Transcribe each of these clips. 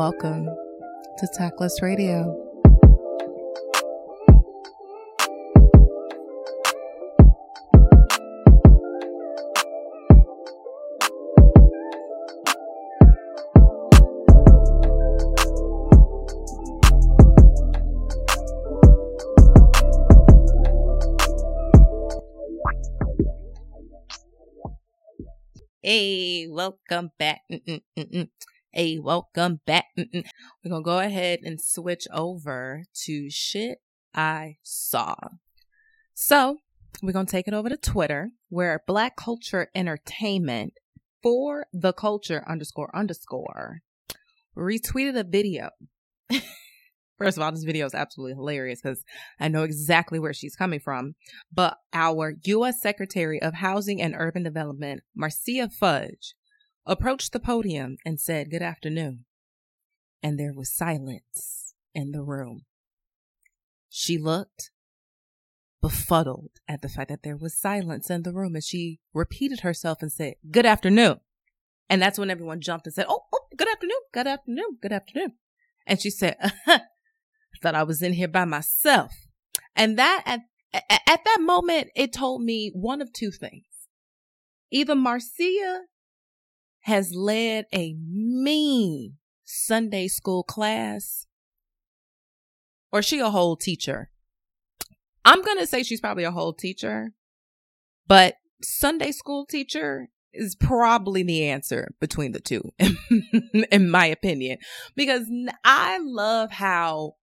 Welcome to Tactless Radio. Hey, welcome back. Hey, welcome back. We're going to go ahead and switch over to shit I saw. So we're going to take it over to Twitter, where Black Culture Entertainment for the culture ___ retweeted a video. First of all, this video is absolutely hilarious because I know exactly where she's coming from. But our U.S. Secretary of Housing and Urban Development, Marcia Fudge, approached the podium and said, "Good afternoon." And there was silence in the room. She looked befuddled at the fact that there was silence in the room, and she repeated herself and said, "Good afternoon." And that's when everyone jumped and said, oh, "Good afternoon, good afternoon, good afternoon." And she said, "Thought I was in here by myself." And that at that moment, it told me one of two things. Either Marcia has led a mean Sunday school class, or she a whole teacher. I'm going to say she's probably a whole teacher, but Sunday school teacher is probably the answer between the two, in my opinion, because I love how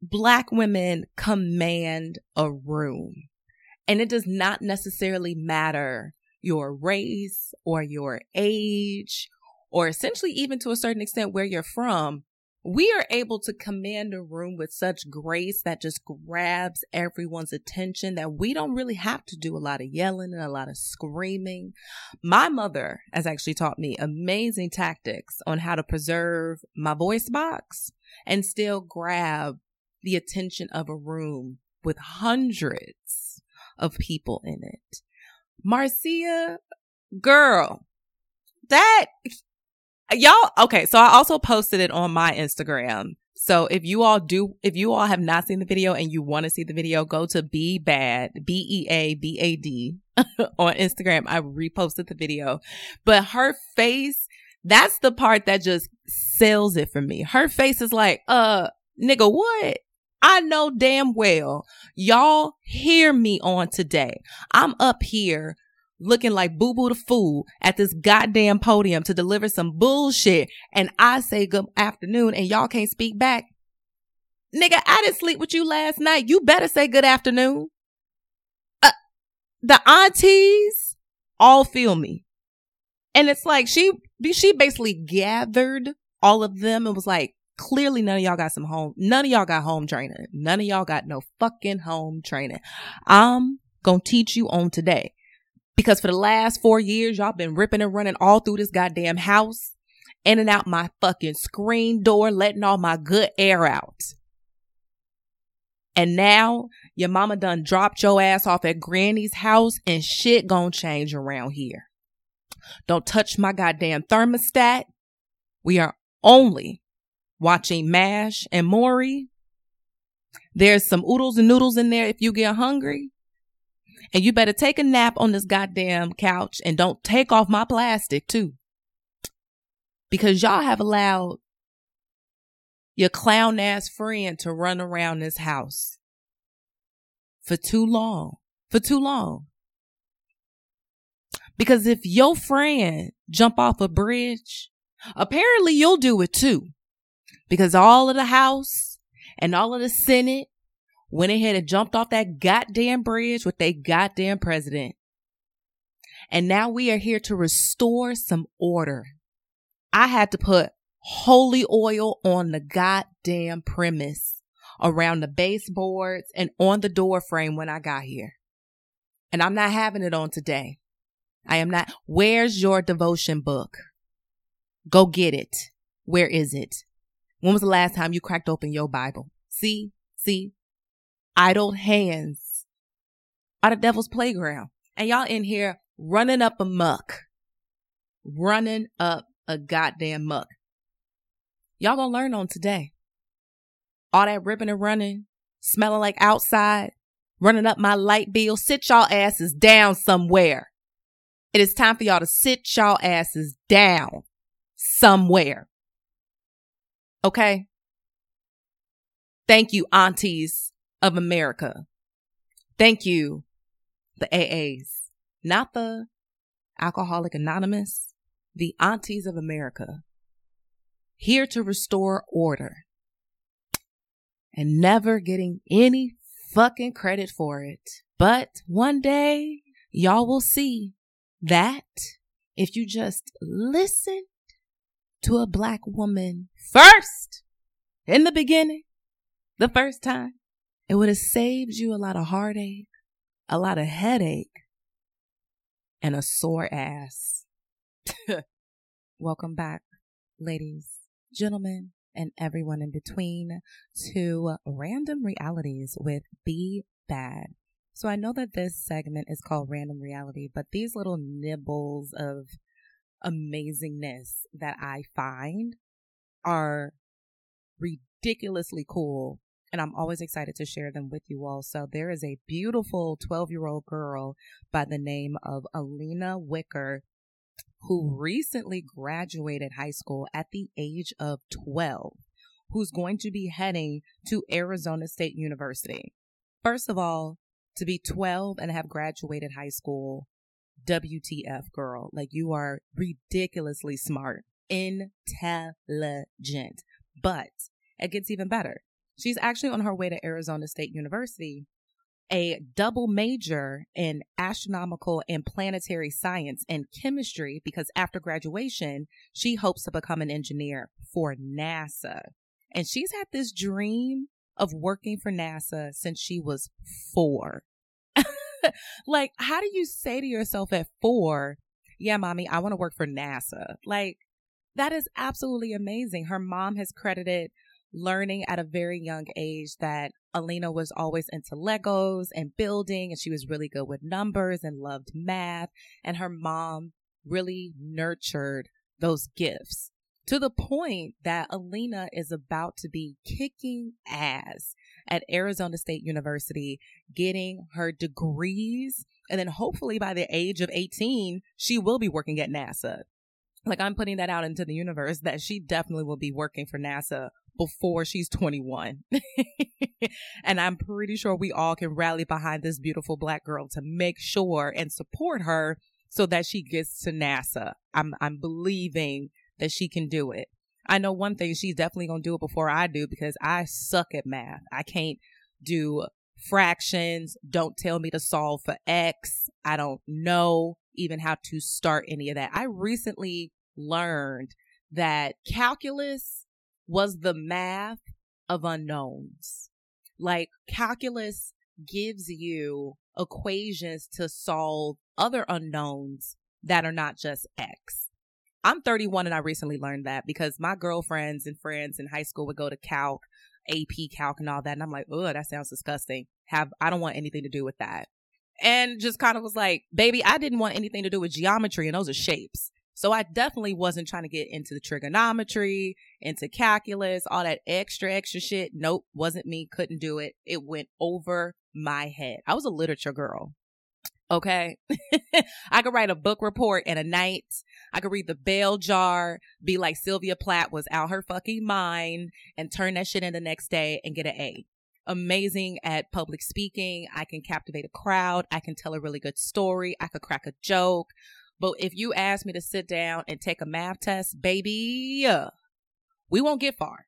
Black women command a room, and it does not necessarily matter your race or your age, or essentially even to a certain extent where you're from. We are able to command a room with such grace that just grabs everyone's attention that we don't really have to do a lot of yelling and a lot of screaming. My mother has actually taught me amazing tactics on how to preserve my voice box and still grab the attention of a room with hundreds of people in it. Marcia, girl, that... Y'all, okay, so I also posted it on my Instagram. So if you all have not seen the video and you want to see the video, go to Beabad, Beabad on Instagram. I reposted the video. But her face, that's the part that just sells it for me. Her face is like, nigga, what? I know damn well y'all hear me on today. I'm up here looking like Boo Boo the Fool at this goddamn podium to deliver some bullshit, and I say good afternoon and y'all can't speak back. Nigga, I didn't sleep with you last night. You better say good afternoon. The aunties all feel me. And it's like she basically gathered all of them and was like, clearly none of y'all got home training. None of y'all got no fucking home training. I'm gonna teach you on today. Because for the last 4 years, y'all been ripping and running all through this goddamn house, in and out my fucking screen door, letting all my good air out. And now your mama done dropped your ass off at granny's house, and shit gonna change around here. Don't touch my goddamn thermostat. We are only watching MASH and Maury. There's some oodles and noodles in there if you get hungry. And you better take a nap on this goddamn couch, and don't take off my plastic too. Because y'all have allowed your clown ass friend to run around this house for too long. For too long. Because if your friend jump off a bridge, apparently you'll do it too. Because all of the House and all of the Senate went ahead and jumped off that goddamn bridge with their goddamn president. And now we are here to restore some order. I had to put holy oil on the goddamn premise, around the baseboards, and on the door frame when I got here. And I'm not having it on today. I am not. Where's your devotion book? Go get it. Where is it? When was the last time you cracked open your Bible? See? Idle hands are the devil's playground. And y'all in here running up a muck. Running up a goddamn muck. Y'all gonna learn on today. All that ripping and running, smelling like outside, running up my light bill. Sit y'all asses down somewhere. It is time for y'all to sit y'all asses down somewhere. Okay? Thank you, aunties of America. Thank you, the AAs, not the Alcoholic Anonymous, the aunties of America, here to restore order and never getting any fucking credit for it. But one day y'all will see that if you just listen to a black woman first in the beginning, the first time, it would have saved you a lot of heartache, a lot of headache, and a sore ass. Welcome back, ladies, gentlemen, and everyone in between to Random Realities with Beabad. So I know that this segment is called Random Reality, but these little nibbles of amazingness that I find are ridiculously cool, and I'm always excited to share them with you all. So there is a beautiful 12-year-old girl by the name of Alina Wicker who recently graduated high school at the age of 12, who's going to be heading to Arizona State University. First of all, to be 12 and have graduated high school, WTF, girl. Like, you are ridiculously smart, intelligent, but it gets even better. She's actually on her way to Arizona State University, a double major in astronomical and planetary science and chemistry, because after graduation, she hopes to become an engineer for NASA. And she's had this dream of working for NASA since she was 4. Like, how do you say to yourself at 4, yeah, mommy, I want to work for NASA? Like, that is absolutely amazing. Her mom has credited learning at a very young age that Alina was always into Legos and building, and she was really good with numbers and loved math. And her mom really nurtured those gifts to the point that Alina is about to be kicking ass at Arizona State University, getting her degrees. And then hopefully by the age of 18, she will be working at NASA. Like, I'm putting that out into the universe that she definitely will be working for NASA before she's 21. And I'm pretty sure we all can rally behind this beautiful black girl to make sure and support her so that she gets to NASA. I'm believing that she can do it. I know one thing, she's definitely going to do it before I do, because I suck at math. I can't do fractions. Don't tell me to solve for X. I don't know even how to start any of that. I recently learned that calculus was the math of unknowns. Like, calculus gives you equations to solve other unknowns that are not just X. I'm 31 and I recently learned that because my girlfriends and friends in high school would go to calc, AP calc and all that. And I'm like, oh, that sounds disgusting. I don't want anything to do with that. And just kind of was like, baby, I didn't want anything to do with geometry, and those are shapes. So I definitely wasn't trying to get into the trigonometry, into calculus, all that extra shit. Nope, wasn't me, couldn't do it. It went over my head. I was a literature girl, okay? I could write a book report in a night. I could read The Bell Jar, be like Sylvia Platt was out her fucking mind, and turn that shit in the next day and get an A. Amazing at public speaking. I can captivate a crowd. I can tell a really good story. I could crack a joke. But if you ask me to sit down and take a math test, baby, we won't get far.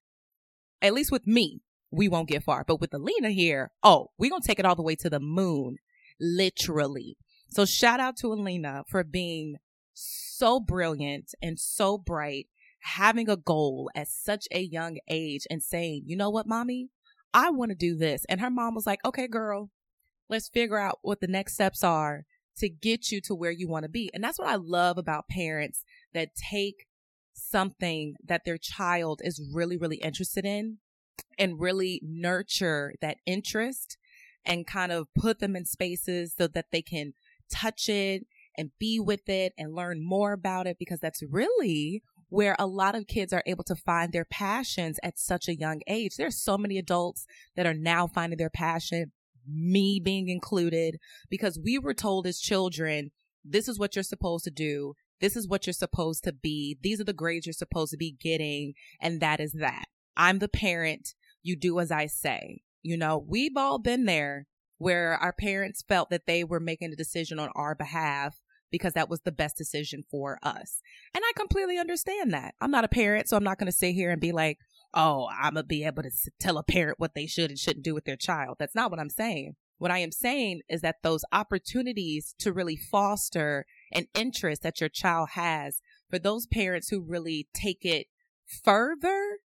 At least with me, we won't get far. But with Alina here, oh, we're going to take it all the way to the moon, literally. So shout out to Alina for being so brilliant and so bright, having a goal at such a young age and saying, you know what, mommy, I want to do this. And her mom was like, okay, girl, let's figure out what the next steps are to get you to where you want to be. And that's what I love about parents that take something that their child is really, really interested in and really nurture that interest and kind of put them in spaces so that they can touch it and be with it and learn more about it, because that's really where a lot of kids are able to find their passions at such a young age. There's so many adults that are now finding their passion, me being included, because we were told as children, this is what you're supposed to do. This is what you're supposed to be. These are the grades you're supposed to be getting. And that is that. I'm the parent. You do as I say. You know, we've all been there where our parents felt that they were making a decision on our behalf because that was the best decision for us. And I completely understand that. I'm not a parent, so I'm not going to sit here and be like, oh, I'm going to be able to tell a parent what they should and shouldn't do with their child. That's not what I'm saying. What I am saying is that those opportunities to really foster an interest that your child has, for those parents who really take it further,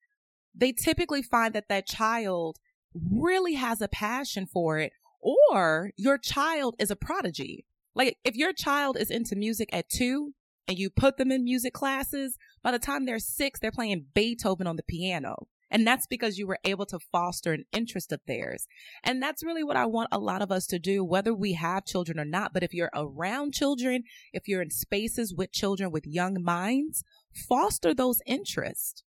they typically find that that child really has a passion for it, or your child is a prodigy. Like if your child is into music at 2 and you put them in music classes, by the time they're 6, they're playing Beethoven on the piano. And that's because you were able to foster an interest of theirs. And that's really what I want a lot of us to do, whether we have children or not. But if you're around children, if you're in spaces with children with young minds, foster those interests,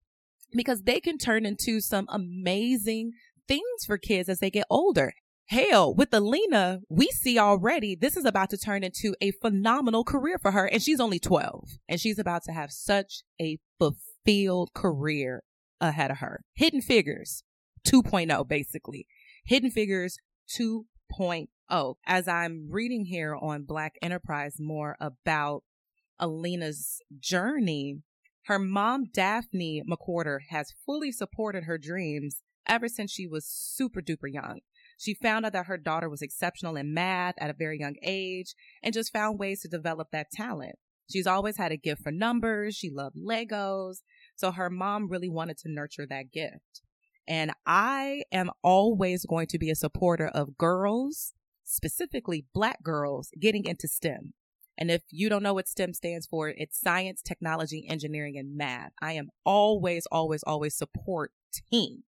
because they can turn into some amazing things for kids as they get older. Hell, with Alina, we see already this is about to turn into a phenomenal career for her. And she's only 12, and she's about to have such a fulfilled career ahead of her. Hidden Figures 2.0, basically. Hidden Figures 2.0. As I'm reading here on Black Enterprise more about Alina's journey, her mom, Daphne McWhorter, has fully supported her dreams ever since she was super duper young. She found out that her daughter was exceptional in math at a very young age and just found ways to develop that talent. She's always had a gift for numbers. She loved Legos. So her mom really wanted to nurture that gift. And I am always going to be a supporter of girls, specifically Black girls, getting into STEM. And if you don't know what STEM stands for, it's science, technology, engineering, and math. I am always, always, always supporting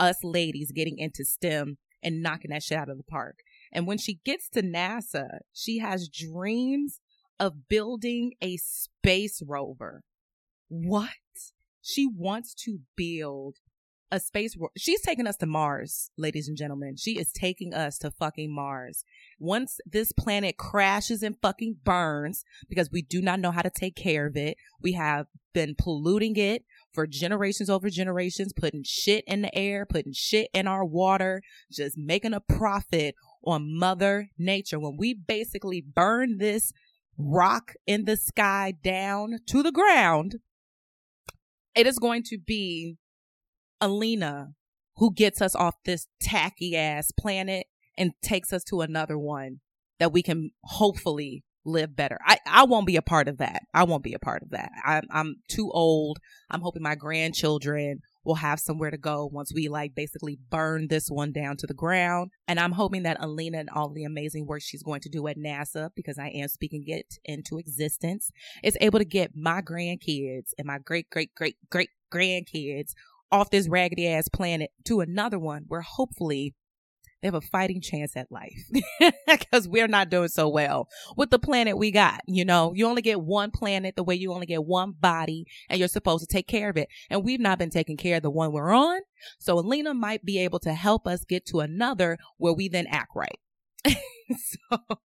us ladies getting into STEM and knocking that shit out of the park. And when she gets to NASA, she has dreams of building a space rover. What? She wants to build a space rover. She's taking us to Mars, ladies and gentlemen. She is taking us to fucking Mars. Once this planet crashes and fucking burns, because we do not know how to take care of it, we have been polluting it for generations over generations, putting shit in the air, putting shit in our water, just making a profit on Mother Nature. When we basically burn this rock in the sky down to the ground, it is going to be Alina who gets us off this tacky ass planet and takes us to another one that we can hopefully live better. I won't be a part of that. I won't be a part of that. I'm too old. I'm hoping my grandchildren will have somewhere to go once we like basically burn this one down to the ground. And I'm hoping that Alina and all the amazing work she's going to do at NASA, because I am speaking it into existence, is able to get my grandkids and my great, great, great, great grandkids off this raggedy ass planet to another one where hopefully they have a fighting chance at life, because we're not doing so well with the planet we got. You know, you only get one planet the way you only get one body, and you're supposed to take care of it. And we've not been taking care of the one we're on. So Alina might be able to help us get to another where we then act right. So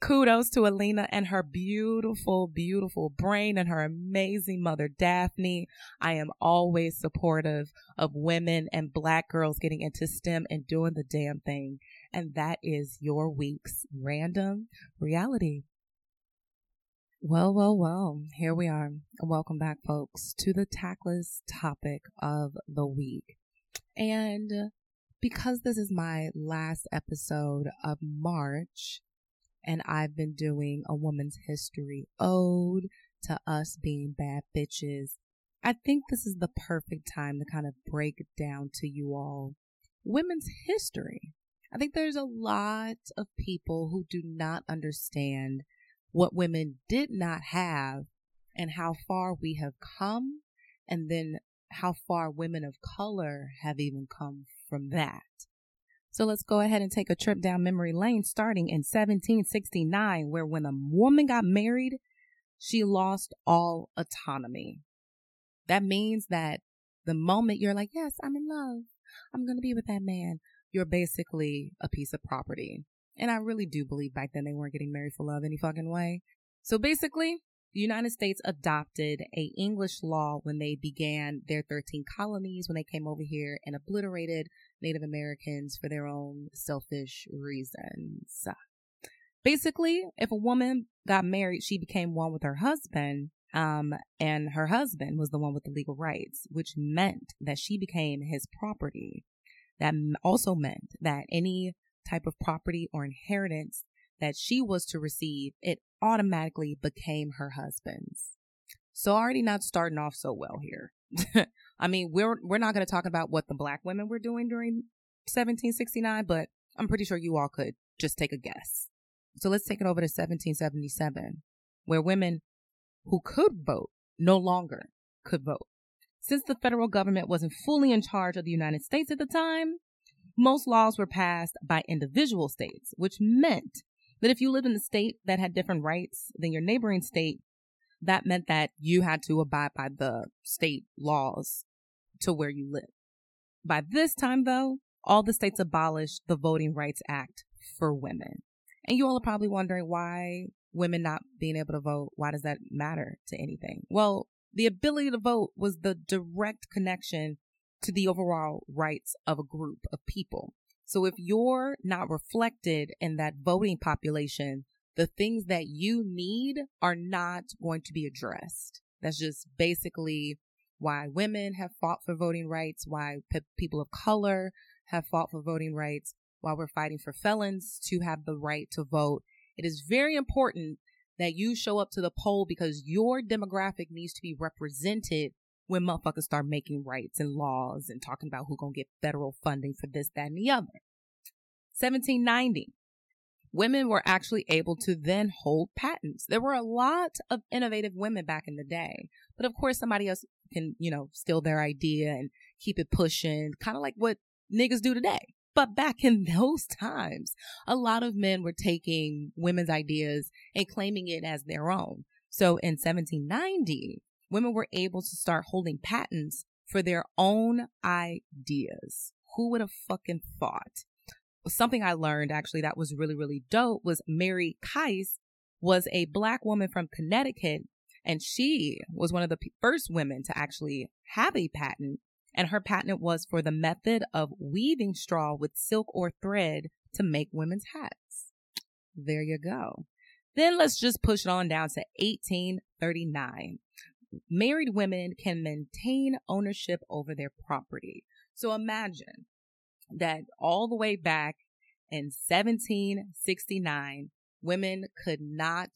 kudos to Alina and her beautiful, beautiful brain and her amazing mother, Daphne. I am always supportive of women and Black girls getting into STEM and doing the damn thing. And that is your week's random reality. Well, here we are. Welcome back, folks, to the Tactless topic of the week. And because this is my last episode of March, and I've been doing a woman's history ode to us being bad bitches, I think this is the perfect time to kind of break down to you all women's history. I think there's a lot of people who do not understand what women did not have and how far we have come, and then how far women of color have even come from that. So let's go ahead and take a trip down memory lane, starting in 1769, where when a woman got married, she lost all autonomy. That means that the moment you're like, yes, I'm in love, I'm going to be with that man, you're basically a piece of property. And I really do believe back then they weren't getting married for love any fucking way. So basically, the United States adopted a English law when they began their 13 colonies, when they came over here and obliterated Native Americans for their own selfish reasons. Basically, if a woman got married, she became one with her husband, and her husband was the one with the legal rights, which meant that she became his property. That also meant that any type of property or inheritance that she was to receive, it automatically became her husband's. So already not starting off so well here. I mean, we're not going to talk about what the black women were doing during 1769, but I'm pretty sure you all could just take a guess. So let's take it over to 1777, where women who could vote no longer could vote. Since the federal government wasn't fully in charge of the United States at the time, most laws were passed by individual states, which meant that if you lived in a state that had different rights than your neighboring state, that meant that you had to abide by the state laws to where you live. By this time, though, all the states abolished the Voting Rights Act for women. And you all are probably wondering why women not being able to vote, why does that matter to anything? Well, the ability to vote was the direct connection to the overall rights of a group of people. So if you're not reflected in that voting population, the things that you need are not going to be addressed. That's just basically why women have fought for voting rights, why people of color have fought for voting rights, why we're fighting for felons to have the right to vote. It is very important that you show up to the poll because your demographic needs to be represented when motherfuckers start making rights and laws and talking about who's going to get federal funding for this, that, and the other. 1790, women were actually able to then hold patents. There were a lot of innovative women back in the day, but of course somebody else can, steal their idea and keep it pushing, kind of like what niggas do today. But back in those times, a lot of men were taking women's ideas and claiming it as their own. So in 1790, women were able to start holding patents for their own ideas. Who would have fucking thought? Something I learned, actually, that was really, really dope was Mary Keiss was a black woman from Connecticut, and she was one of the first women to actually have a patent. And her patent was for the method of weaving straw with silk or thread to make women's hats. There you go. Then let's just push it on down to 1839. Married women can maintain ownership over their property. So imagine that all the way back in 1769, women could not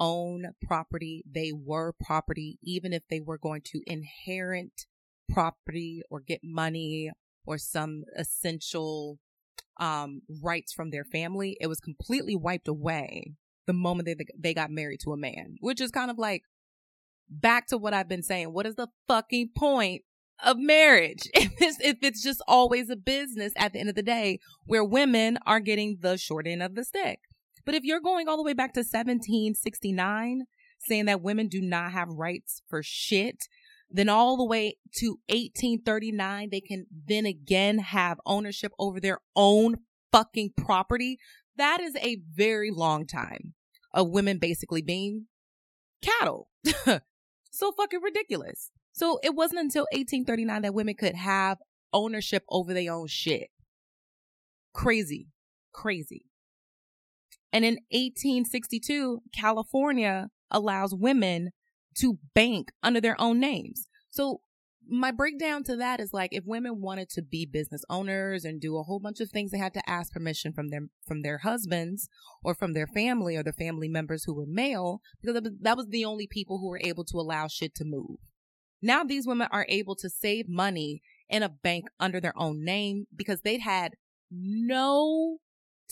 own property. They were property, even if they were going to inherit property or get money or some essential rights from their family. It was completely wiped away the moment they got married to a man, which is kind of like back to what I've been saying. What is the fucking point of marriage if it's just always a business at the end of the day where women are getting the short end of the stick? But if you're going all the way back to 1769 saying that women do not have rights for shit, then all the way to 1839, they can then again have ownership over their own fucking property. That is a very long time of women basically being cattle. So fucking ridiculous. So it wasn't until 1839 that women could have ownership over their own shit. Crazy. Crazy. And in 1862, California allows women to bank under their own names. So my breakdown to that is like, if women wanted to be business owners and do a whole bunch of things, they had to ask permission from their husbands or from their family or their family members who were male, because that was the only people who were able to allow shit to move. Now these women are able to save money in a bank under their own name because they'd had no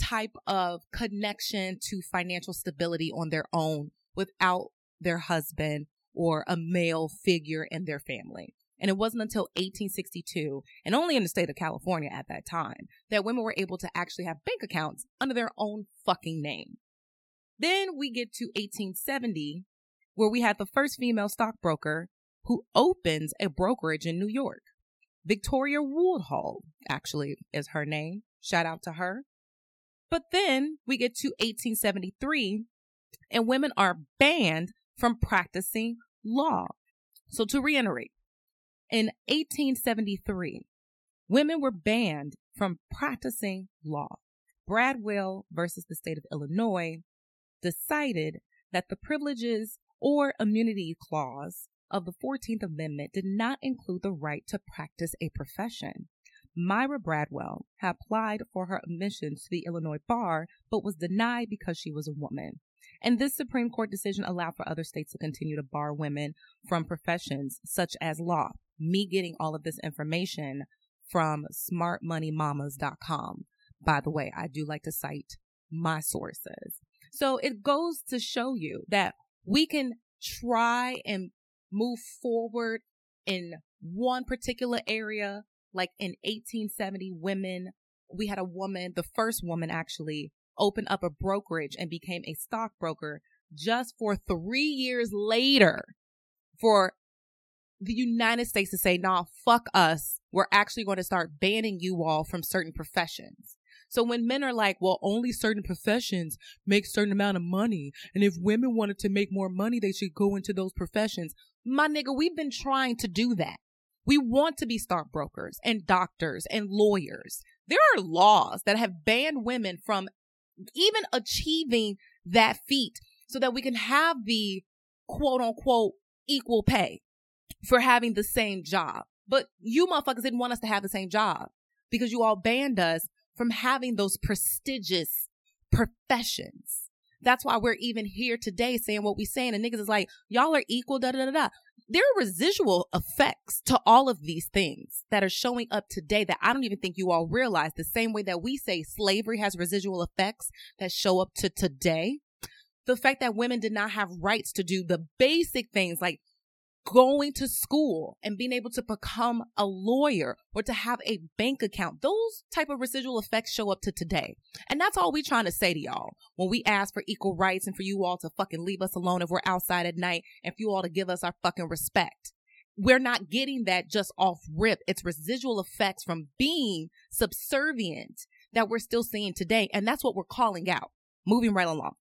type of connection to financial stability on their own without their husband or a male figure in their family. And it wasn't until 1862, and only in the state of California at that time, that women were able to actually have bank accounts under their own fucking name. Then we get to 1870, where we had the first female stockbroker who opens a brokerage in New York. Victoria Woodhull, actually, is her name. Shout out to her. But then we get to 1873, and women are banned from practicing law. So to reiterate, in 1873, women were banned from practicing law. Bradwell versus the state of Illinois decided that the privileges or immunity clause of the 14th Amendment did not include the right to practice a profession. Myra Bradwell had applied for her admission to the Illinois bar, but was denied because she was a woman. And this Supreme Court decision allowed for other states to continue to bar women from professions such as law. Me getting all of this information from SmartMoneyMamas.com. By the way, I do like to cite my sources. So it goes to show you that we can try and move forward in one particular area. Like in 1870, we had a woman, the first woman actually, open up a brokerage and became a stockbroker just for 3 years later for the United States to say, nah, fuck us. We're actually going to start banning you all from certain professions. So when men are like, well, only certain professions make a certain amount of money, and if women wanted to make more money, they should go into those professions. My nigga, we've been trying to do that. We want to be stockbrokers and doctors and lawyers. There are laws that have banned women from even achieving that feat so that we can have the quote unquote equal pay for having the same job. But you motherfuckers didn't want us to have the same job because you all banned us from having those prestigious professions. That's why we're even here today saying what we're saying. And niggas is like, y'all are equal, da da da da. There are residual effects to all of these things that are showing up today that I don't even think you all realize. The same way that we say slavery has residual effects that show up to today. The fact that women did not have rights to do the basic things like going to school and being able to become a lawyer or to have a bank account. Those type of residual effects show up to today. And that's all we trying to say to y'all when we ask for equal rights and for you all to fucking leave us alone if we're outside at night and for you all to give us our fucking respect. We're not getting that just off rip. It's residual effects from being subservient that we're still seeing today. And that's what we're calling out. Moving right along.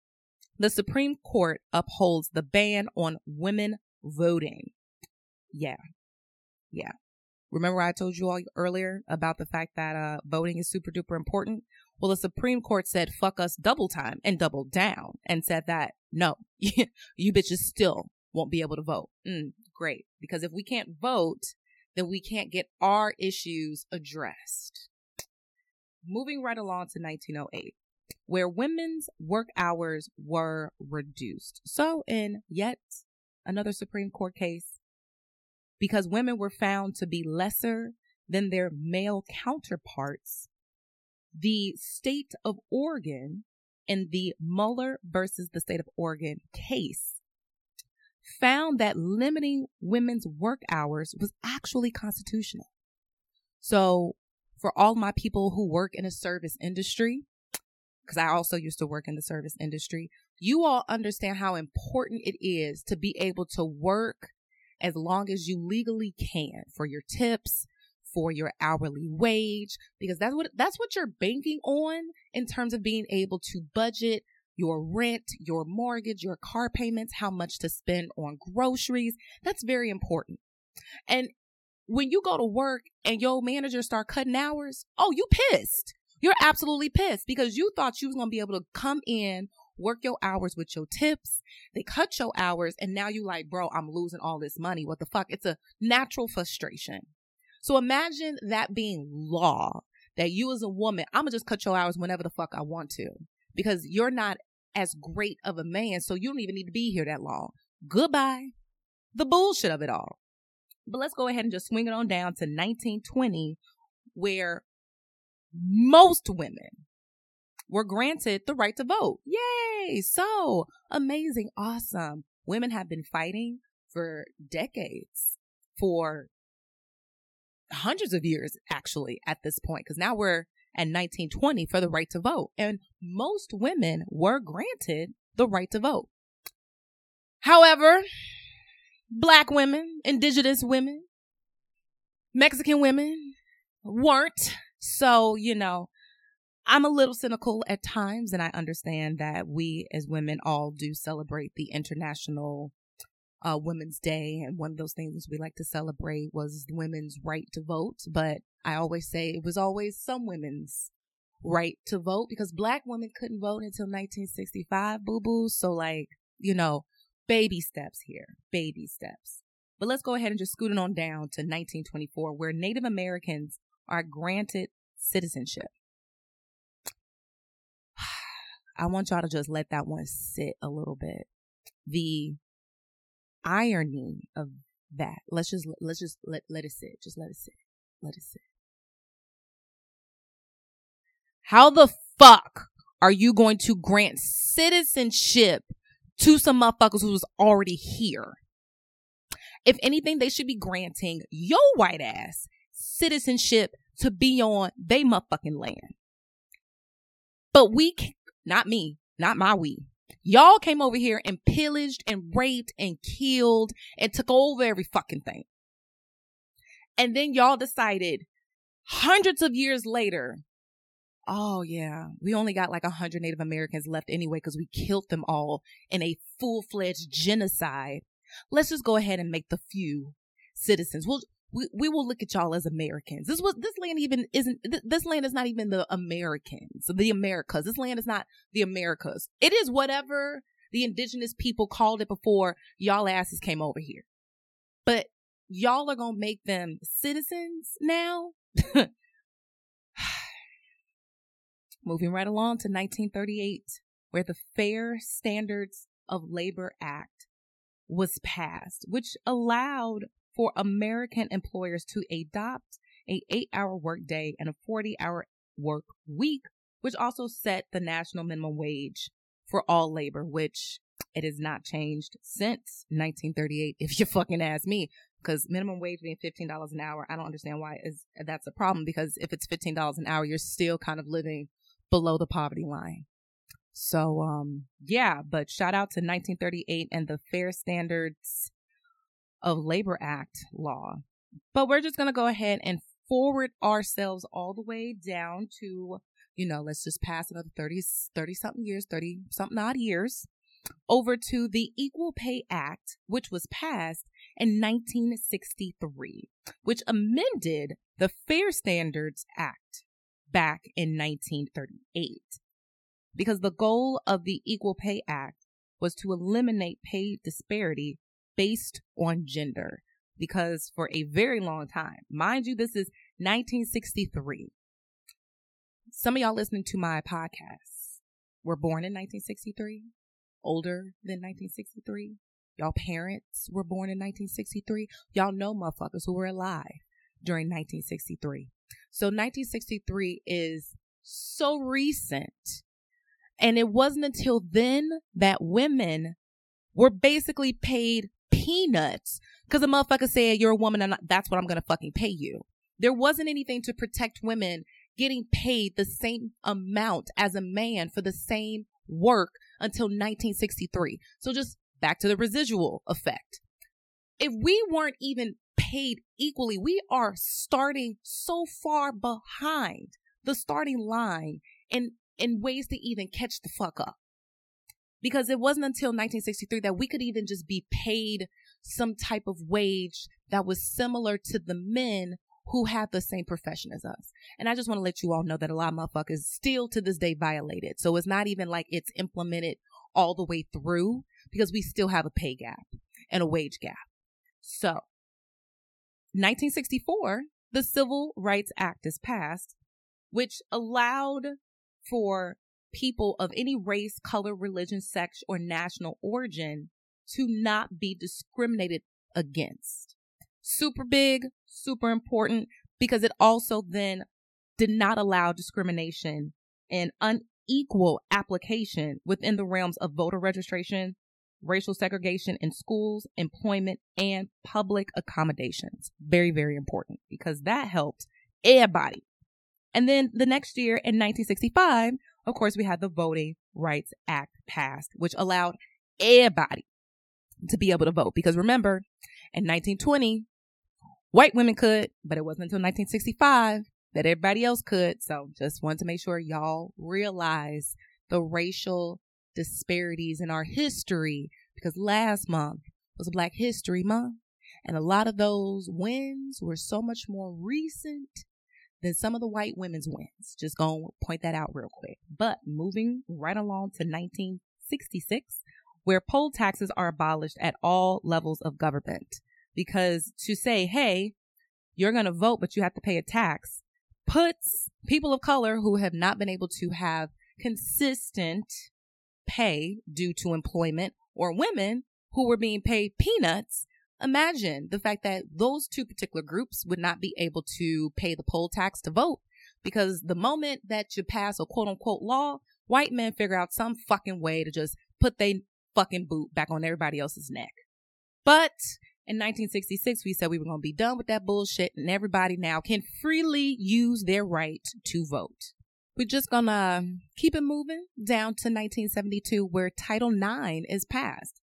The Supreme Court upholds the ban on women voting. Yeah. Remember I told you all earlier about the fact that voting is super duper important? Well, the Supreme Court said, fuck us double time and doubled down and said that, no, you bitches still won't be able to vote. Great. Because if we can't vote, then we can't get our issues addressed. Moving right along to 1908. Where women's work hours were reduced. So in yet another Supreme Court case, because women were found to be lesser than their male counterparts, the state of Oregon in the Mueller versus the state of Oregon case found that limiting women's work hours was actually constitutional. So for all my people who work in a service industry, because I also used to work in the service industry, you all understand how important it is to be able to work as long as you legally can for your tips, for your hourly wage, because that's what you're banking on in terms of being able to budget your rent, your mortgage, your car payments, how much to spend on groceries. That's very important. And when you go to work and your manager start cutting hours, oh, you pissed. You're absolutely pissed because you thought you was going to be able to come in, work your hours with your tips. They cut your hours. And now you like, bro, I'm losing all this money. What the fuck? It's a natural frustration. So imagine that being law, that you as a woman, I'm going to just cut your hours whenever the fuck I want to because you're not as great of a man. So you don't even need to be here that long. Goodbye. The bullshit of it all. But let's go ahead and just swing it on down to 1920, where most women were granted the right to vote. Yay! So amazing. Awesome. Women have been fighting for decades, for hundreds of years, actually, at this point, because now we're at 1920 for the right to vote. And most women were granted the right to vote. However, Black women, indigenous women, Mexican women weren't. So, you know, I'm a little cynical at times, and I understand that we as women all do celebrate the International Women's Day. And one of those things we like to celebrate was women's right to vote. But I always say it was always some women's right to vote, because Black women couldn't vote until 1965, boo-boo. So, like, you know, baby steps here, baby steps. But let's go ahead and just scoot it on down to 1924, where Native Americans are granted citizenship. I want y'all to just let that one sit a little bit. The irony of that. Let's just let it sit. Just let it sit. Let it sit. How the fuck are you going to grant citizenship to some motherfuckers who was already here? If anything, they should be granting your white ass citizenship to be on they motherfucking land. But we can't. Not me, not my we. Y'all came over here and pillaged and raped and killed and took over every fucking thing. And then y'all decided hundreds of years later, oh yeah, we only got like 100 Native Americans left anyway because we killed them all in a full-fledged genocide. Let's just go ahead and make the few citizens. We will look at y'all as Americans. This land is not even the Americans, the Americas. This land is not the Americas. It is whatever the indigenous people called it before y'all asses came over here. But y'all are going to make them citizens now? Moving right along to 1938, where the Fair Standards of Labor Act was passed, which allowed for American employers to adopt an 8-hour workday and a 40-hour work week, which also set the national minimum wage for all labor, which it has not changed since 1938, if you fucking ask me, because minimum wage being $15 an hour, I don't understand why that's a problem, because if it's $15 an hour, you're still kind of living below the poverty line. So, yeah, but shout out to 1938 and the Fair Standards of Labor Act law. But we're just going to go ahead and forward ourselves all the way down to, you know, let's just pass another 30 something odd years over to the Equal Pay Act, which was passed in 1963, which amended the Fair Standards Act back in 1938, because the goal of the Equal Pay Act was to eliminate pay disparity based on gender, because for a very long time, mind you, this is 1963. Some of y'all listening to my podcast were born in 1963, older than 1963. Y'all parents were born in 1963. Y'all know motherfuckers who were alive during 1963. So 1963 is so recent. And it wasn't until then that women were basically paid peanuts because the motherfucker said you're a woman and that's what I'm going to fucking pay you. There wasn't anything to protect women getting paid the same amount as a man for the same work until 1963. So just back to the residual effect. If we weren't even paid equally, we are starting so far behind the starting line in ways to even catch the fuck up. Because it wasn't until 1963 that we could even just be paid some type of wage that was similar to the men who had the same profession as us. And I just want to let you all know that a lot of motherfuckers still to this day violate it. So it's not even like it's implemented all the way through, because we still have a pay gap and a wage gap. So 1964, the Civil Rights Act is passed, which allowed for people of any race, color, religion, sex, or national origin to not be discriminated against. Super big, super important, because it also then did not allow discrimination and unequal application within the realms of voter registration, racial segregation in schools, employment, and public accommodations. Very, very important, because that helped everybody. And then the next year in 1965, of course, we had the Voting Rights Act passed, which allowed everybody to be able to vote. Because remember, in 1920, white women could, but it wasn't until 1965 that everybody else could. So just wanted to make sure y'all realize the racial disparities in our history, because last month was Black History Month, and a lot of those wins were so much more recent than some of the white women's wins. Just going to point that out real quick. But moving right along to 1966, where poll taxes are abolished at all levels of government. Because to say, hey, you're going to vote, but you have to pay a tax, puts people of color who have not been able to have consistent pay due to employment, or women who were being paid peanuts. Imagine the fact that those two particular groups would not be able to pay the poll tax to vote, because the moment that you pass a quote unquote law, white men figure out some fucking way to just put their fucking boot back on everybody else's neck. But in 1966, we said we were going to be done with that bullshit, and everybody now can freely use their right to vote. We're just going to keep it moving down to 1972, where Title IX is passed.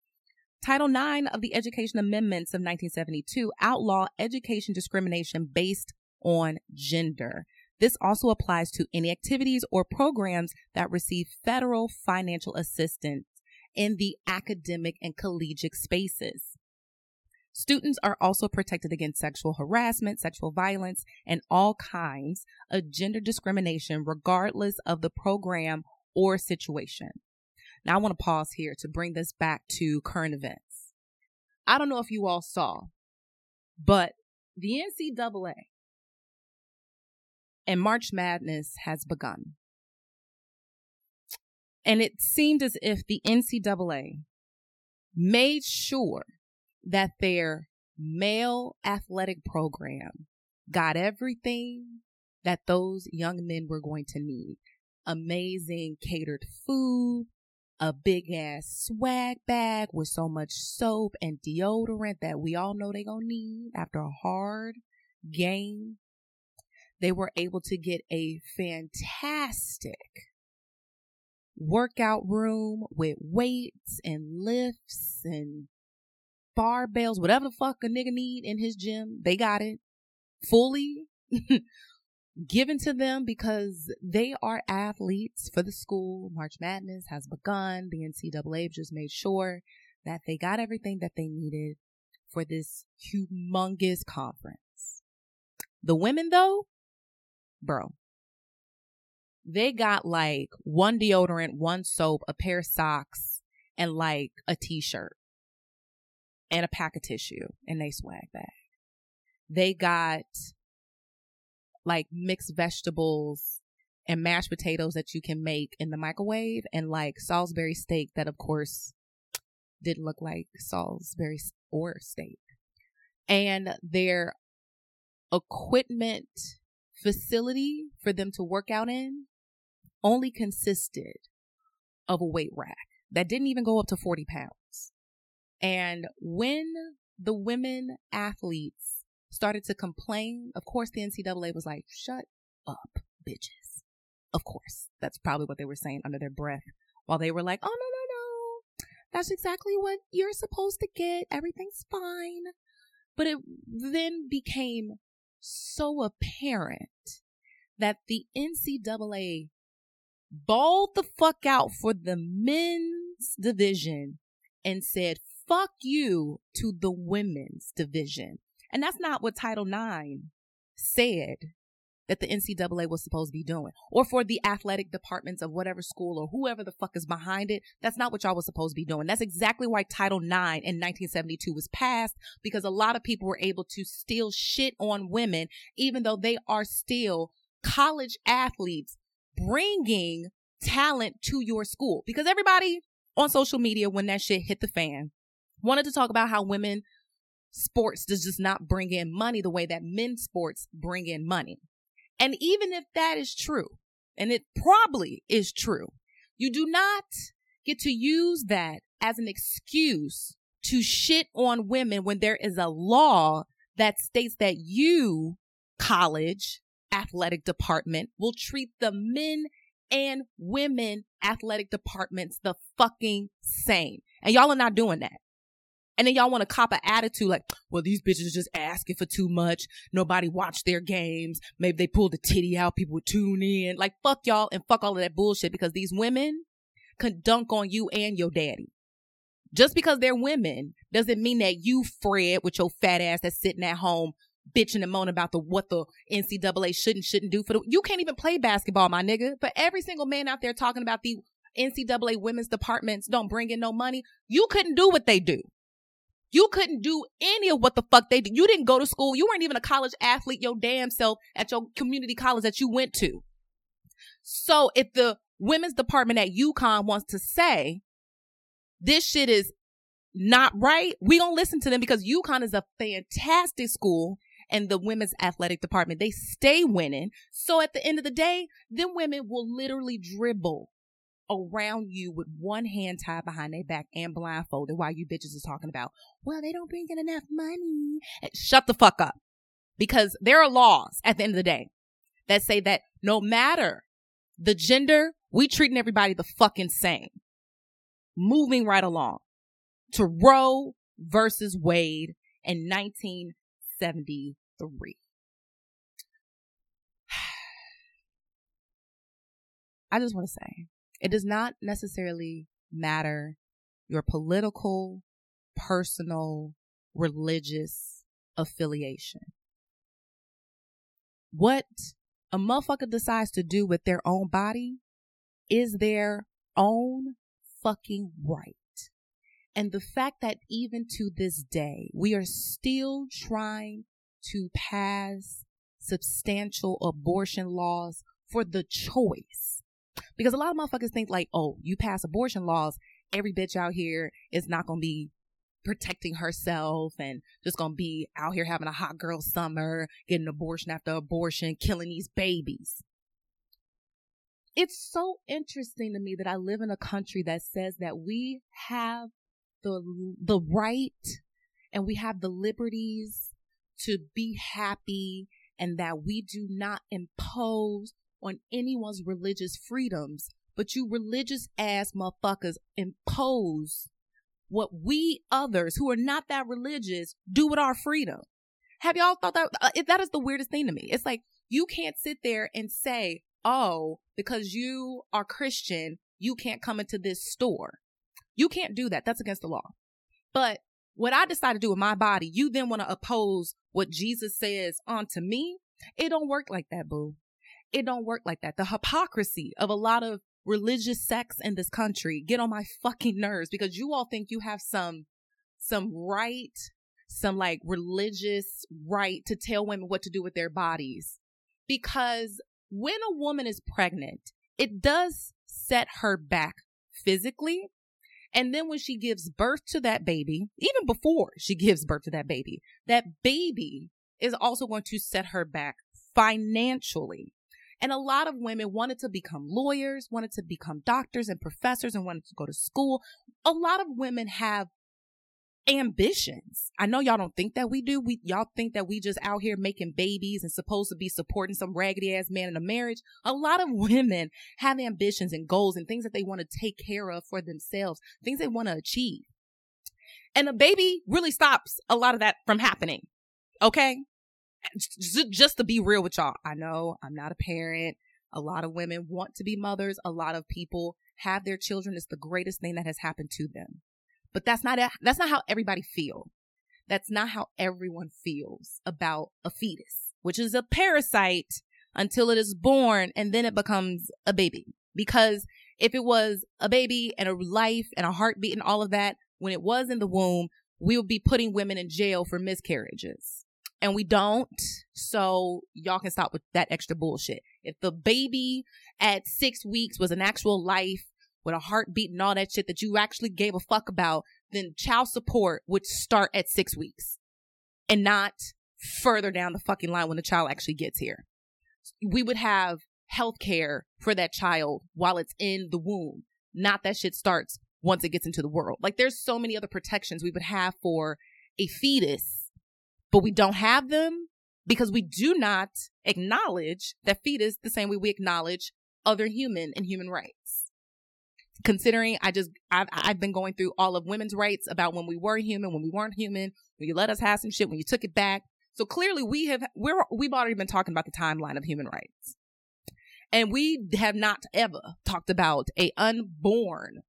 Title IX of the Education Amendments of 1972 outlaw education discrimination based on gender. This also applies to any activities or programs that receive federal financial assistance in the academic and collegiate spaces. Students are also protected against sexual harassment, sexual violence, and all kinds of gender discrimination, regardless of the program or situation. Now, I want to pause here to bring this back to current events. I don't know if you all saw, but the NCAA and March Madness has begun. And it seemed as if the NCAA made sure that their male athletic program got everything that those young men were going to need. Amazing catered food, a big ass swag bag with so much soap and deodorant that we all know they're going to need after a hard game. They were able to get a fantastic workout room with weights and lifts and barbells, whatever the fuck a nigga need in his gym, they got it fully given to them, because they are athletes for the school. March Madness has begun. The NCAA just made sure that they got everything that they needed for this humongous conference. The women, though, bro, they got like one deodorant, one soap, a pair of socks, and like a t-shirt and a pack of tissue in their swag bag. They got like mixed vegetables and mashed potatoes that you can make in the microwave, and like Salisbury steak that, of course, didn't look like Salisbury or steak. And their equipment facility for them to work out in only consisted of a weight rack that didn't even go up to 40 pounds. And when the women athletes started to complain, of course, the NCAA was like, shut up, bitches. Of course, that's probably what they were saying under their breath while they were like, oh, no, that's exactly what you're supposed to get. Everything's fine. But it then became so apparent that the NCAA balled the fuck out for the men's division and said, fuck you to the women's division. And that's not what Title IX said that the NCAA was supposed to be doing, or for the athletic departments of whatever school or whoever the fuck is behind it. That's not what y'all was supposed to be doing. That's exactly why Title IX in 1972 was passed, because a lot of people were able to still shit on women, even though they are still college athletes bringing talent to your school. Because everybody on social media, when that shit hit the fan, wanted to talk about how women sports does just not bring in money the way that men's sports bring in money. And even if that is true, and it probably is true, you do not get to use that as an excuse to shit on women when there is a law that states that you, college athletic department, will treat the men and women athletic departments the fucking same. And y'all are not doing that. And then y'all want to cop an attitude like, well, these bitches just asking for too much. Nobody watched their games. Maybe they pulled the titty out. People would tune in. Like, fuck y'all and fuck all of that bullshit, because these women can dunk on you and your daddy. Just because they're women doesn't mean that you, Fred, with your fat ass that's sitting at home bitching and moaning about what the NCAA should and shouldn't do for the... You can't even play basketball, my nigga. But every single man out there talking about the NCAA women's departments don't bring in no money, you couldn't do what they do. You couldn't do any of what the fuck they do. You didn't go to school. You weren't even a college athlete your damn self at your community college that you went to. So if the women's department at UConn wants to say this shit is not right, we don't listen to them, because UConn is a fantastic school and the women's athletic department, they stay winning. So at the end of the day, them women will literally dribble around you with one hand tied behind their back and blindfolded while you bitches is talking about, well, they don't bring in enough money. Shut the fuck up, because there are laws at the end of the day that say that no matter the gender, we treating everybody the fucking same. Moving right along to Roe versus Wade in 1973. I just want to say, it does not necessarily matter your political, personal, religious affiliation. What a motherfucker decides to do with their own body is their own fucking right. And the fact that even to this day, we are still trying to pass substantial abortion laws for the choice. Because a lot of motherfuckers think like, oh, you pass abortion laws, every bitch out here is not going to be protecting herself and just going to be out here having a hot girl summer, getting abortion after abortion, killing these babies. It's so interesting to me that I live in a country that says that we have the right and we have the liberties to be happy, and that we do not impose on anyone's religious freedoms, but you religious ass motherfuckers impose what we others who are not that religious do with our freedom. Have y'all thought that? That is the weirdest thing to me. It's like, you can't sit there and say, oh, because you are Christian, you can't come into this store. You can't do that. That's against the law. But what I decide to do with my body, you then want to oppose what Jesus says unto me? It don't work like that, boo. It don't work like that. The hypocrisy of a lot of religious sects in this country get on my fucking nerves, because you all think you have some right, some like religious right to tell women what to do with their bodies. Because when a woman is pregnant, it does set her back physically. And then when she gives birth to that baby, even before she gives birth to that baby is also going to set her back financially. And a lot of women wanted to become lawyers, wanted to become doctors and professors, and wanted to go to school. A lot of women have ambitions. I know y'all don't think that we do. Y'all think that we just out here making babies and supposed to be supporting some raggedy ass man in a marriage. A lot of women have ambitions and goals and things that they want to take care of for themselves, things they want to achieve. And a baby really stops a lot of that from happening. Okay? Just to be real with y'all, I know I'm not a parent. A lot of women want to be mothers. A lot of people have their children. It's the greatest thing that has happened to them. But that's not how everybody feels. That's not how everyone feels about a fetus, which is a parasite until it is born, and then it becomes a baby. Because if it was a baby and a life and a heartbeat and all of that, when it was in the womb, we would be putting women in jail for miscarriages. And we don't, so y'all can stop with that extra bullshit. If the baby at 6 weeks was an actual life with a heartbeat and all that shit that you actually gave a fuck about, then child support would start at 6 weeks and not further down the fucking line when the child actually gets here. We would have health care for that child while it's in the womb, not that shit starts once it gets into the world. Like, there's so many other protections we would have for a fetus. But we don't have them because we do not acknowledge that fetus the same way we acknowledge other human and human rights. considering I've been going through all of women's rights about when we were human, when we weren't human, when you let us have some shit, when you took it back. So clearly we've already been talking about the timeline of human rights. And we have not ever talked about a unborn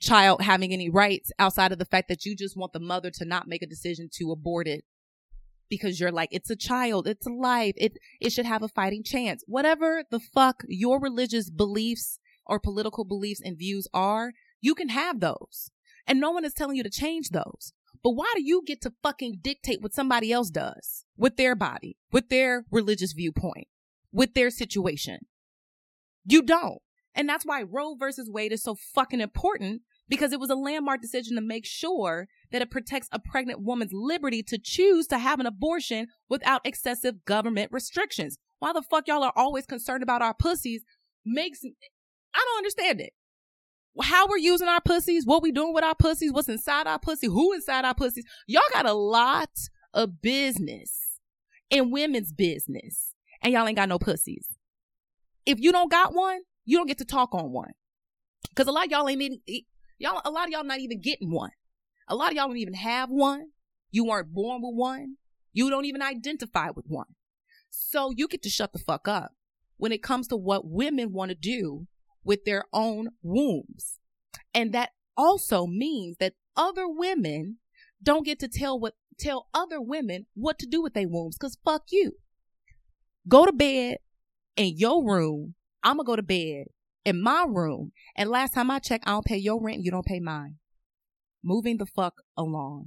child having any rights outside of the fact that you just want the mother to not make a decision to abort it because you're like, it's a child, it's a life, it should have a fighting chance. Whatever the fuck your religious beliefs or political beliefs and views are, you can have those. And no one is telling you to change those. But why do you get to fucking dictate what somebody else does with their body, with their religious viewpoint, with their situation? You don't. And that's why Roe versus Wade is so fucking important, because it was a landmark decision to make sure that it protects a pregnant woman's liberty to choose to have an abortion without excessive government restrictions. Why the fuck y'all are always concerned about our pussies I don't understand it. How we're using our pussies, what we doing with our pussies, what's inside our pussy, who inside our pussies. Y'all got a lot of business in women's business, and y'all ain't got no pussies. If you don't got one, you don't get to talk on one, because a lot of y'all not even getting one. A lot of y'all don't even have one. You weren't born with one. You don't even identify with one. So you get to shut the fuck up when it comes to what women want to do with their own wombs. And that also means that other women don't get to tell other women what to do with their wombs, because fuck you. Go to bed in your room. I'm going to go to bed in my room. And last time I checked, I don't pay your rent. You don't pay mine. Moving the fuck along.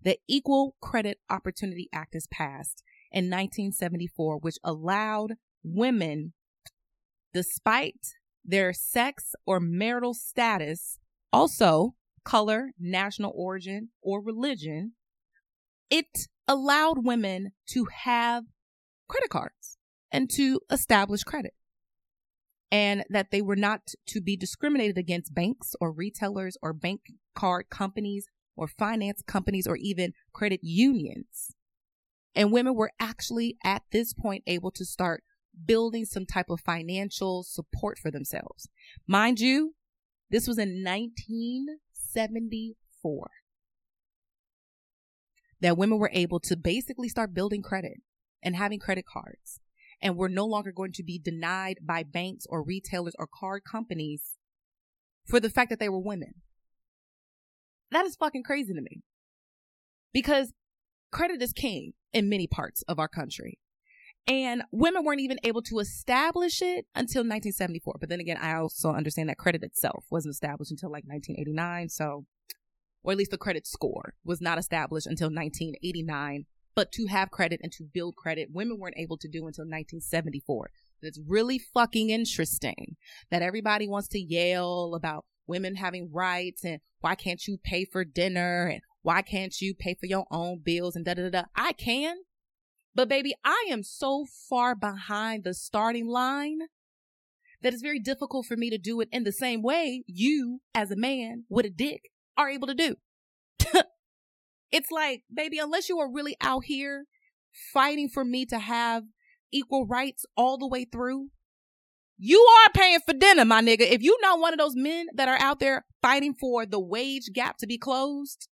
The Equal Credit Opportunity Act is passed in 1974, which allowed women, despite their sex or marital status, also color, national origin, or religion, it allowed women to have credit cards and to establish credit, and that they were not to be discriminated against banks or retailers or bank card companies or finance companies or even credit unions. And women were actually at this point able to start building some type of financial support for themselves. Mind you, this was in 1974 that women were able to basically start building credit and having credit cards, and were no longer going to be denied by banks or retailers or card companies for the fact that they were women. That is fucking crazy to me, because credit is king in many parts of our country. And women weren't even able to establish it until 1974. But then again, I also understand that credit itself wasn't established until like 1989. So, or at least the credit score was not established until 1989. But to have credit and to build credit, women weren't able to do until 1974. It's really fucking interesting that everybody wants to yell about women having rights and why can't you pay for dinner and why can't you pay for your own bills and da-da-da-da. I can. But baby, I am so far behind the starting line that it's very difficult for me to do it in the same way you, as a man with a dick, are able to do. It's like, baby, unless you are really out here fighting for me to have equal rights all the way through, you are paying for dinner, my nigga. If you're not one of those men that are out there fighting for the wage gap to be closed,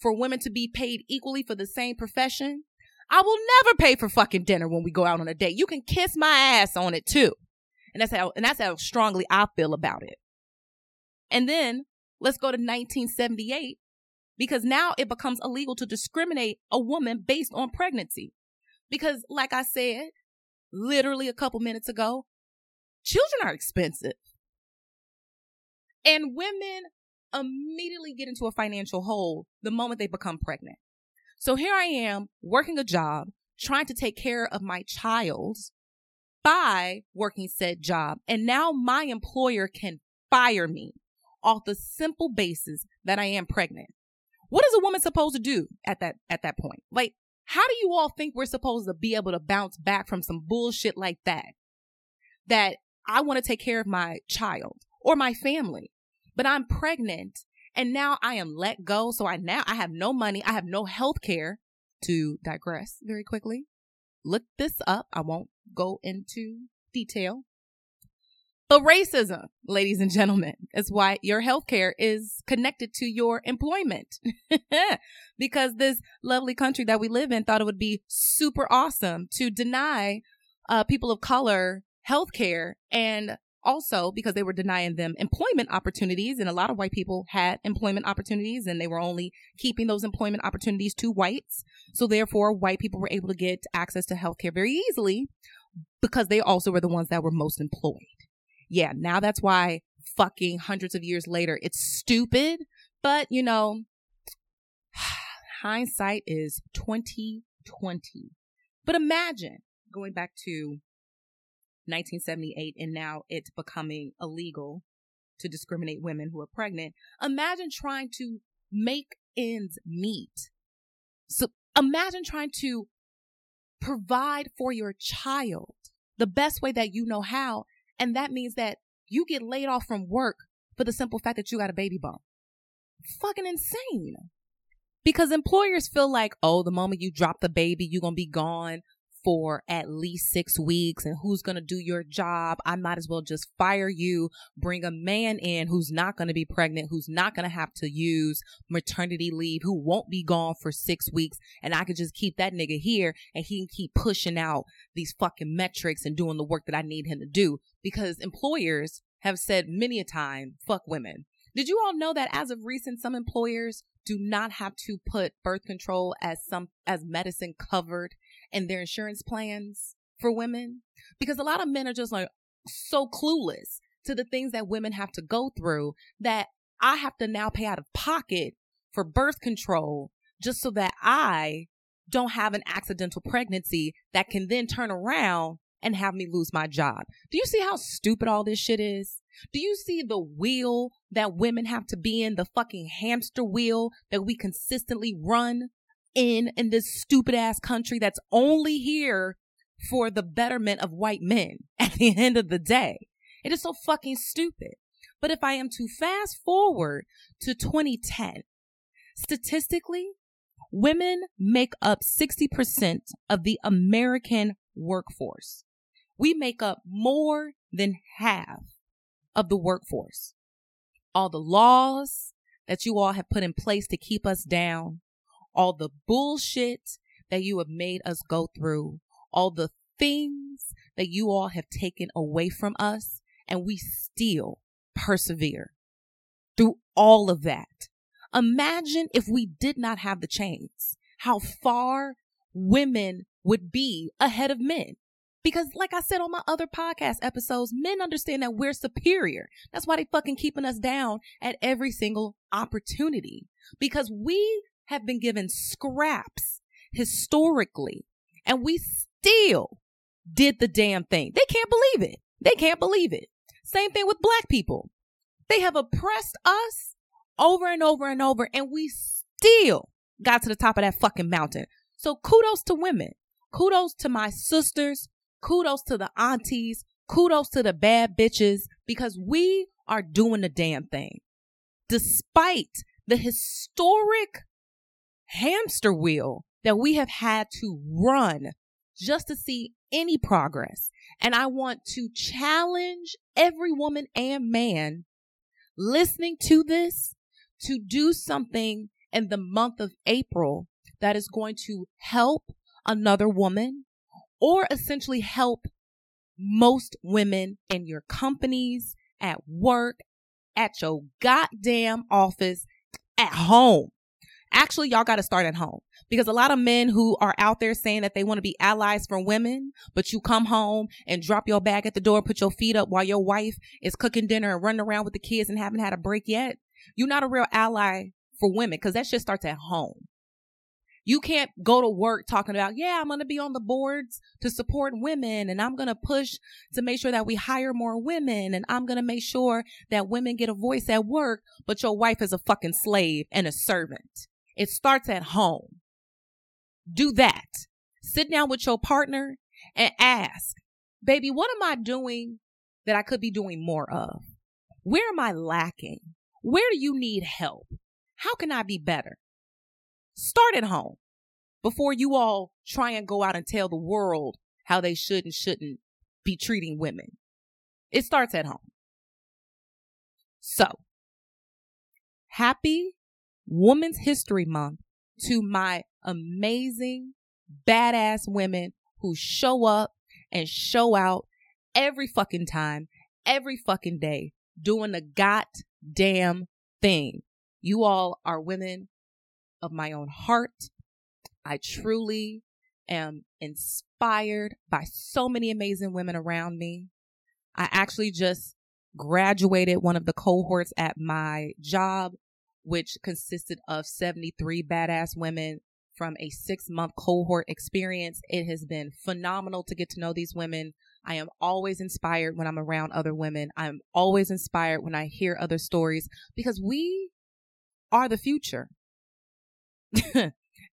for women to be paid equally for the same profession, I will never pay for fucking dinner when we go out on a date. You can kiss my ass on it too. And that's how strongly I feel about it. And then let's go to 1978, because now it becomes illegal to discriminate a woman based on pregnancy. Because like I said, literally a couple minutes ago, children are expensive. And women immediately get into a financial hole the moment they become pregnant. So here I am working a job, trying to take care of my child by working said job. And now my employer can fire me off the simple basis that I am pregnant. What is a woman supposed to do at that point? Like, how do you all think we're supposed to be able to bounce back from some bullshit like that? That I want to take care of my child or my family, but I'm pregnant. And now I am let go. So I have no money. I have no health care. To digress very quickly, look this up. I won't go into detail. But racism, ladies and gentlemen, is why your healthcare is connected to your employment. Because this lovely country that we live in thought it would be super awesome to deny people of color healthcare, and also because they were denying them employment opportunities. And a lot of white people had employment opportunities, and they were only keeping those employment opportunities to whites. So therefore, white people were able to get access to healthcare very easily because they also were the ones that were most employed. Yeah, now that's why fucking hundreds of years later, it's stupid. But, you know, hindsight is 20/20. But imagine going back to 1978 and now it's becoming illegal to discriminate women who are pregnant. Imagine trying to make ends meet. So imagine trying to provide for your child the best way that you know how. And that means that you get laid off from work for the simple fact that you got a baby bump. Fucking insane. Because employers feel like, oh, the moment you drop the baby, you're going to be gone for at least 6 weeks. And who's going to do your job? I might as well just fire you, bring a man in who's not going to be pregnant, who's not going to have to use maternity leave, who won't be gone for 6 weeks. And I could just keep that nigga here and he can keep pushing out these fucking metrics and doing the work that I need him to do. Because employers have said many a time, fuck women. Did you all know that as of recent, some employers do not have to put birth control as medicine covered in their insurance plans for women? Because a lot of men are just like so clueless to the things that women have to go through that I have to now pay out of pocket for birth control just so that I don't have an accidental pregnancy that can then turn around and have me lose my job. Do you see how stupid all this shit is? Do you see the wheel that women have to be in, the fucking hamster wheel that we consistently run in this stupid ass country that's only here for the betterment of white men at the end of the day? It is so fucking stupid. But if I am to fast forward to 2010, statistically, women make up 60% of the American workforce. We make up more than half of the workforce. All the laws that you all have put in place to keep us down, all the bullshit that you have made us go through, all the things that you all have taken away from us, and we still persevere through all of that. Imagine if we did not have the chains, how far women would be ahead of men. Because like I said on my other podcast episodes, men understand that we're superior. That's why they fucking keeping us down at every single opportunity. Because we have been given scraps historically, and we still did the damn thing. They can't believe it. They can't believe it. Same thing with black people. They have oppressed us over and over and over, and we still got to the top of that fucking mountain. So kudos to women. Kudos to my sisters. Kudos to the aunties. Kudos to the bad bitches, because we are doing the damn thing. Despite the historic hamster wheel that we have had to run just to see any progress. And I want to challenge every woman and man listening to this to do something in the month of April that is going to help another woman, or essentially help most women in your companies, at work, at your goddamn office, at home. Actually, y'all got to start at home, because a lot of men who are out there saying that they want to be allies for women, but you come home and drop your bag at the door, put your feet up while your wife is cooking dinner and running around with the kids and haven't had a break yet. You're not a real ally for women, because that shit starts at home. You can't go to work talking about, yeah, I'm going to be on the boards to support women, and I'm going to push to make sure that we hire more women, and I'm going to make sure that women get a voice at work, but your wife is a fucking slave and a servant. It starts at home. Do that. Sit down with your partner and ask, baby, what am I doing that I could be doing more of? Where am I lacking? Where do you need help? How can I be better? Start at home before you all try and go out and tell the world how they should and shouldn't be treating women. It starts at home. So, happy Women's History Month to my amazing, badass women who show up and show out every fucking time, every fucking day, doing the goddamn thing. You all are women of my own heart. I truly am inspired by so many amazing women around me. I actually just graduated one of the cohorts at my job, which consisted of 73 badass women from a 6-month cohort experience. It has been phenomenal to get to know these women. I am always inspired when I'm around other women. I'm always inspired when I hear other stories, because we are the future.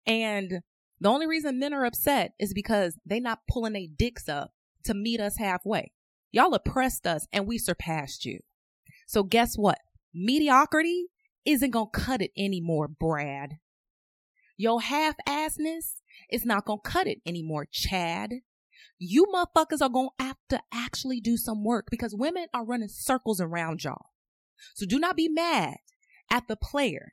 And the only reason men are upset is because they're not pulling their dicks up to meet us halfway. Y'all oppressed us and we surpassed you. So guess what? Mediocrity isn't going to cut it anymore, Brad. Your half-assness is not going to cut it anymore, Chad. You motherfuckers are going to have to actually do some work, because women are running circles around y'all. So do not be mad at the player.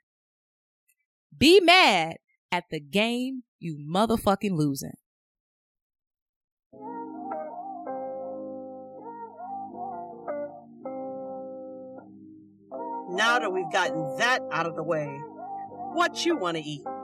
Be mad at the game you motherfucking losing. Now that we've gotten that out of the way, what you want to eat?